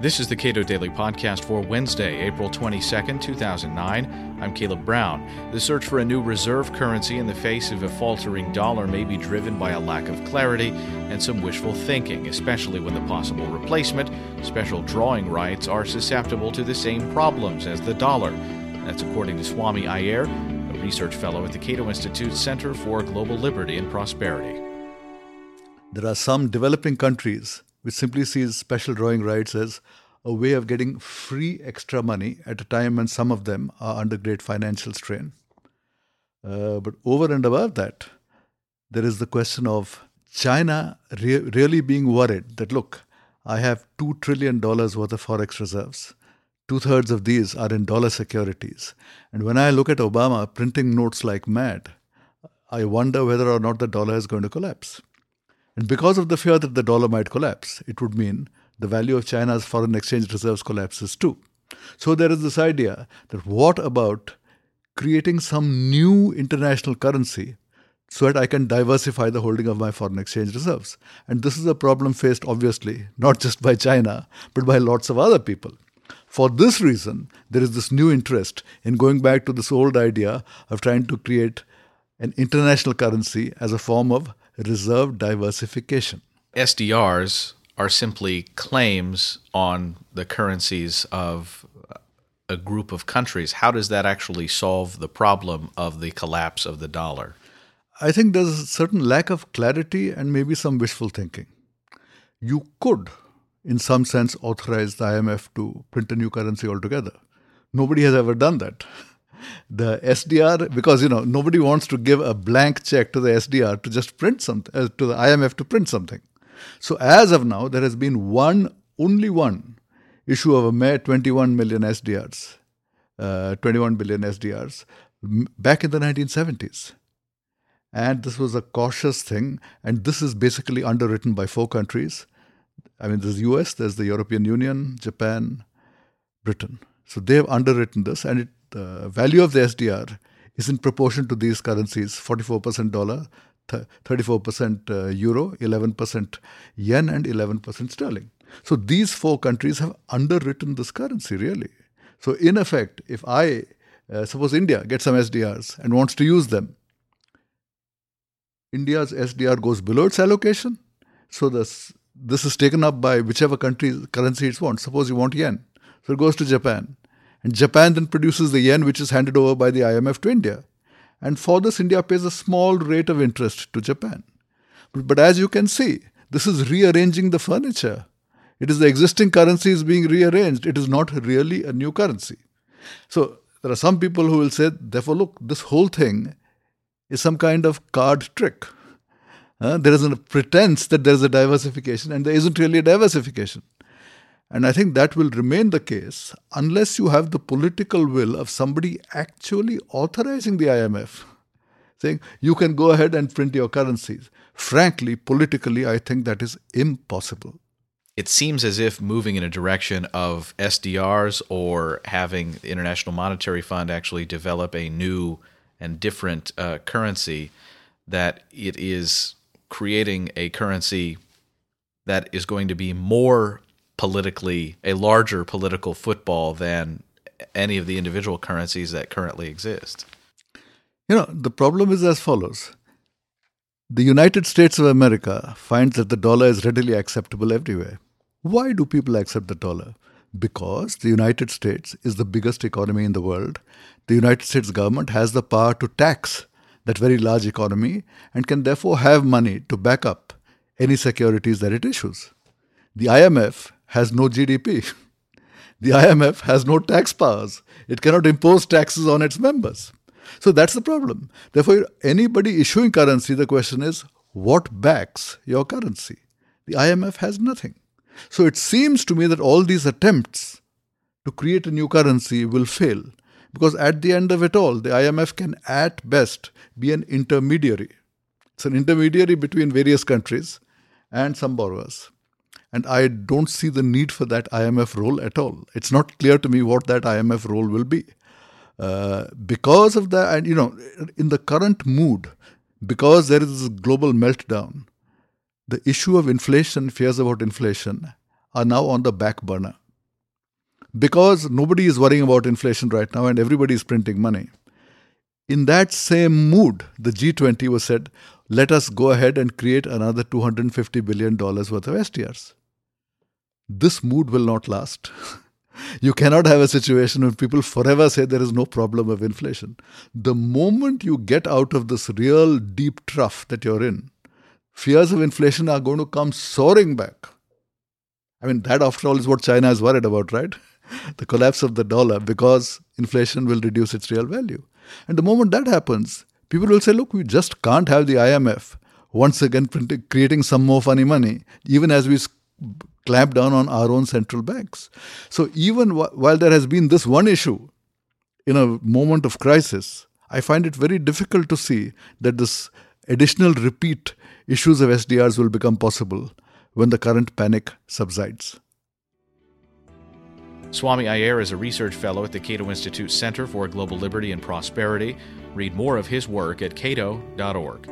This is the Cato Daily Podcast for Wednesday, April 22nd, 2009. I'm Caleb Brown. The search for a new reserve currency in the face of a faltering dollar may be driven by a lack of clarity and some wishful thinking, especially when the possible replacement, special drawing rights, are susceptible to the same problems as the dollar. That's according to Swami Ayer, a research fellow at the Cato Institute Center for Global Liberty and Prosperity. There are some developing countries which simply sees special drawing rights as a way of getting free extra money at a time when some of them are under great financial strain. But over and above that, there is the question of China really being worried that, look, I have $2 trillion worth of forex reserves. Two-thirds of these are in dollar securities. And when I look at Obama printing notes like mad, I wonder whether or not the dollar is going to collapse. And because of the fear that the dollar might collapse, it would mean the value of China's foreign exchange reserves collapses too. So there is this idea that what about creating some new international currency so that I can diversify the holding of my foreign exchange reserves? And this is a problem faced, obviously, not just by China, but by lots of other people. For this reason, there is this new interest in going back to this old idea of trying to create an international currency as a form of reserve diversification. SDRs are simply claims on the currencies of a group of countries. How does that actually solve the problem of the collapse of the dollar? I think there's a certain lack of clarity and maybe some wishful thinking. You could, in some sense, authorize the IMF to print a new currency altogether. Nobody has ever done that. The SDR, because nobody wants to give a blank check to the SDR to just print something, to the IMF to print something. So as of now, there has been only one issue of a mere 21 billion SDRs back in the 1970s. And this was a cautious thing. And this is basically underwritten by four countries. I mean, there's the US, there's the European Union, Japan, Britain. So they've underwritten this, and the value of the SDR is in proportion to these currencies: 44% dollar, 34% euro, 11% yen, and 11% sterling. So these four countries have underwritten this currency, really. So in effect, if I, suppose India gets some SDRs and wants to use them, India's SDR goes below its allocation. So this is taken up by whichever currency it wants. Suppose you want yen. So it goes to Japan. And Japan then produces the yen, which is handed over by the IMF to India. And for this, India pays a small rate of interest to Japan. But as you can see, this is rearranging the furniture. It is the existing currencies being rearranged. It is not really a new currency. So there are some people who will say, therefore, look, this whole thing is some kind of card trick. There is a pretense that there is a diversification, and there isn't really a diversification. And I think that will remain the case unless you have the political will of somebody actually authorizing the IMF, saying, you can go ahead and print your currencies. Frankly, politically, I think that is impossible. It seems as if moving in a direction of SDRs or having the International Monetary Fund actually develop a new and different currency, that it is creating a currency that is going to be more politically, a larger political football than any of the individual currencies that currently exist. The problem is as follows. The United States of America finds that the dollar is readily acceptable everywhere. Why do people accept the dollar? Because the United States is the biggest economy in the world. The United States government has the power to tax that very large economy and can therefore have money to back up any securities that it issues. The IMF has no GDP. The IMF has no tax powers. It cannot impose taxes on its members. So that's the problem. Therefore, anybody issuing currency, the question is, what backs your currency? The IMF has nothing. So it seems to me that all these attempts to create a new currency will fail, because at the end of it all, the IMF can at best be an intermediary. It's an intermediary between various countries and some borrowers. And I don't see the need for that IMF role at all. It's not clear to me what that IMF role will be. Because of that, and in the current mood, because there is this global meltdown, the issue of inflation, fears about inflation, are now on the back burner. because nobody is worrying about inflation right now and everybody is printing money. In that same mood, the G20 was said, let us go ahead and create another $250 billion worth of SDRs. This mood will not last. You cannot have a situation where people forever say there is no problem of inflation. The moment you get out of this real deep trough that you're in, fears of inflation are going to come soaring back. I mean, that after all is what China is worried about, right? The collapse of the dollar, because inflation will reduce its real value. And the moment that happens, people will say, look, we just can't have the IMF once again creating some more funny money, even as we clamp down on our own central banks. So even while there has been this one issue in a moment of crisis, I find it very difficult to see that this additional repeat issues of SDRs will become possible when the current panic subsides. Swami Ayer is a research fellow at the Cato Institute Center for Global Liberty and Prosperity. Read more of his work at cato.org.